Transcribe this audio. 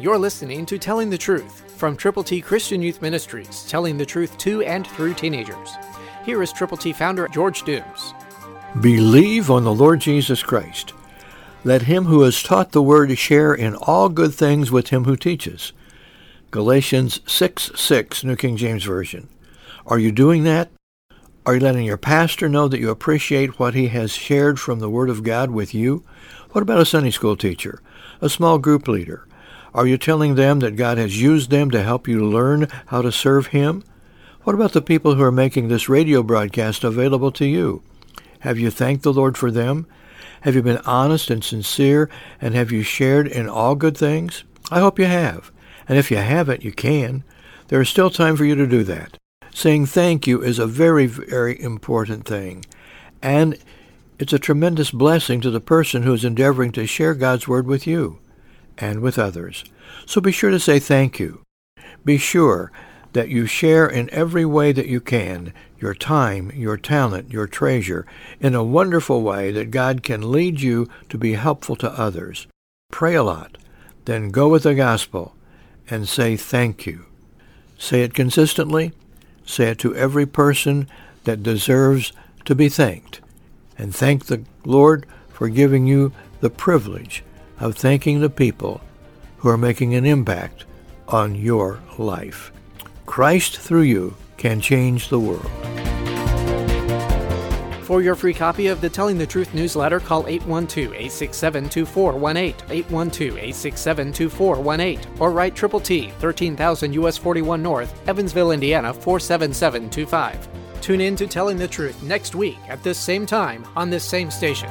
You're listening to Telling the Truth from Triple T Christian Youth Ministries, telling the truth to and through teenagers. Here is Triple T founder George Dooms. Believe on the Lord Jesus Christ. Let him who has taught the word share in all good things with him who teaches. Galatians 6:6, New King James Version. Are you doing that? Are you letting your pastor know that you appreciate what he has shared from the Word of God with you? What about a Sunday school teacher, a small group leader? Are you telling them that God has used them to help you learn how to serve him? What about the people who are making this radio broadcast available to you? Have you thanked the Lord for them? Have you been honest and sincere, and have you shared in all good things? I hope you have. And if you haven't, you can. There is still time for you to do that. Saying thank you is a very, very important thing. And it's a tremendous blessing to the person who is endeavoring to share God's word with you and with others. So be sure to say thank you. Be sure that you share in every way that you can, your time, your talent, your treasure, in a wonderful way that God can lead you to be helpful to others. Pray a lot. Then go with the gospel and say thank you. Say it consistently. Say it to every person that deserves to be thanked. And thank the Lord for giving you the privilege of thanking the people who are making an impact on your life. Christ through you can change the world. For your free copy of the Telling the Truth newsletter, call 812-867-2418, 812-867-2418, or write Triple T, 13,000 U.S. 41 North, Evansville, Indiana, 47725. Tune in to Telling the Truth next week at this same time on this same station.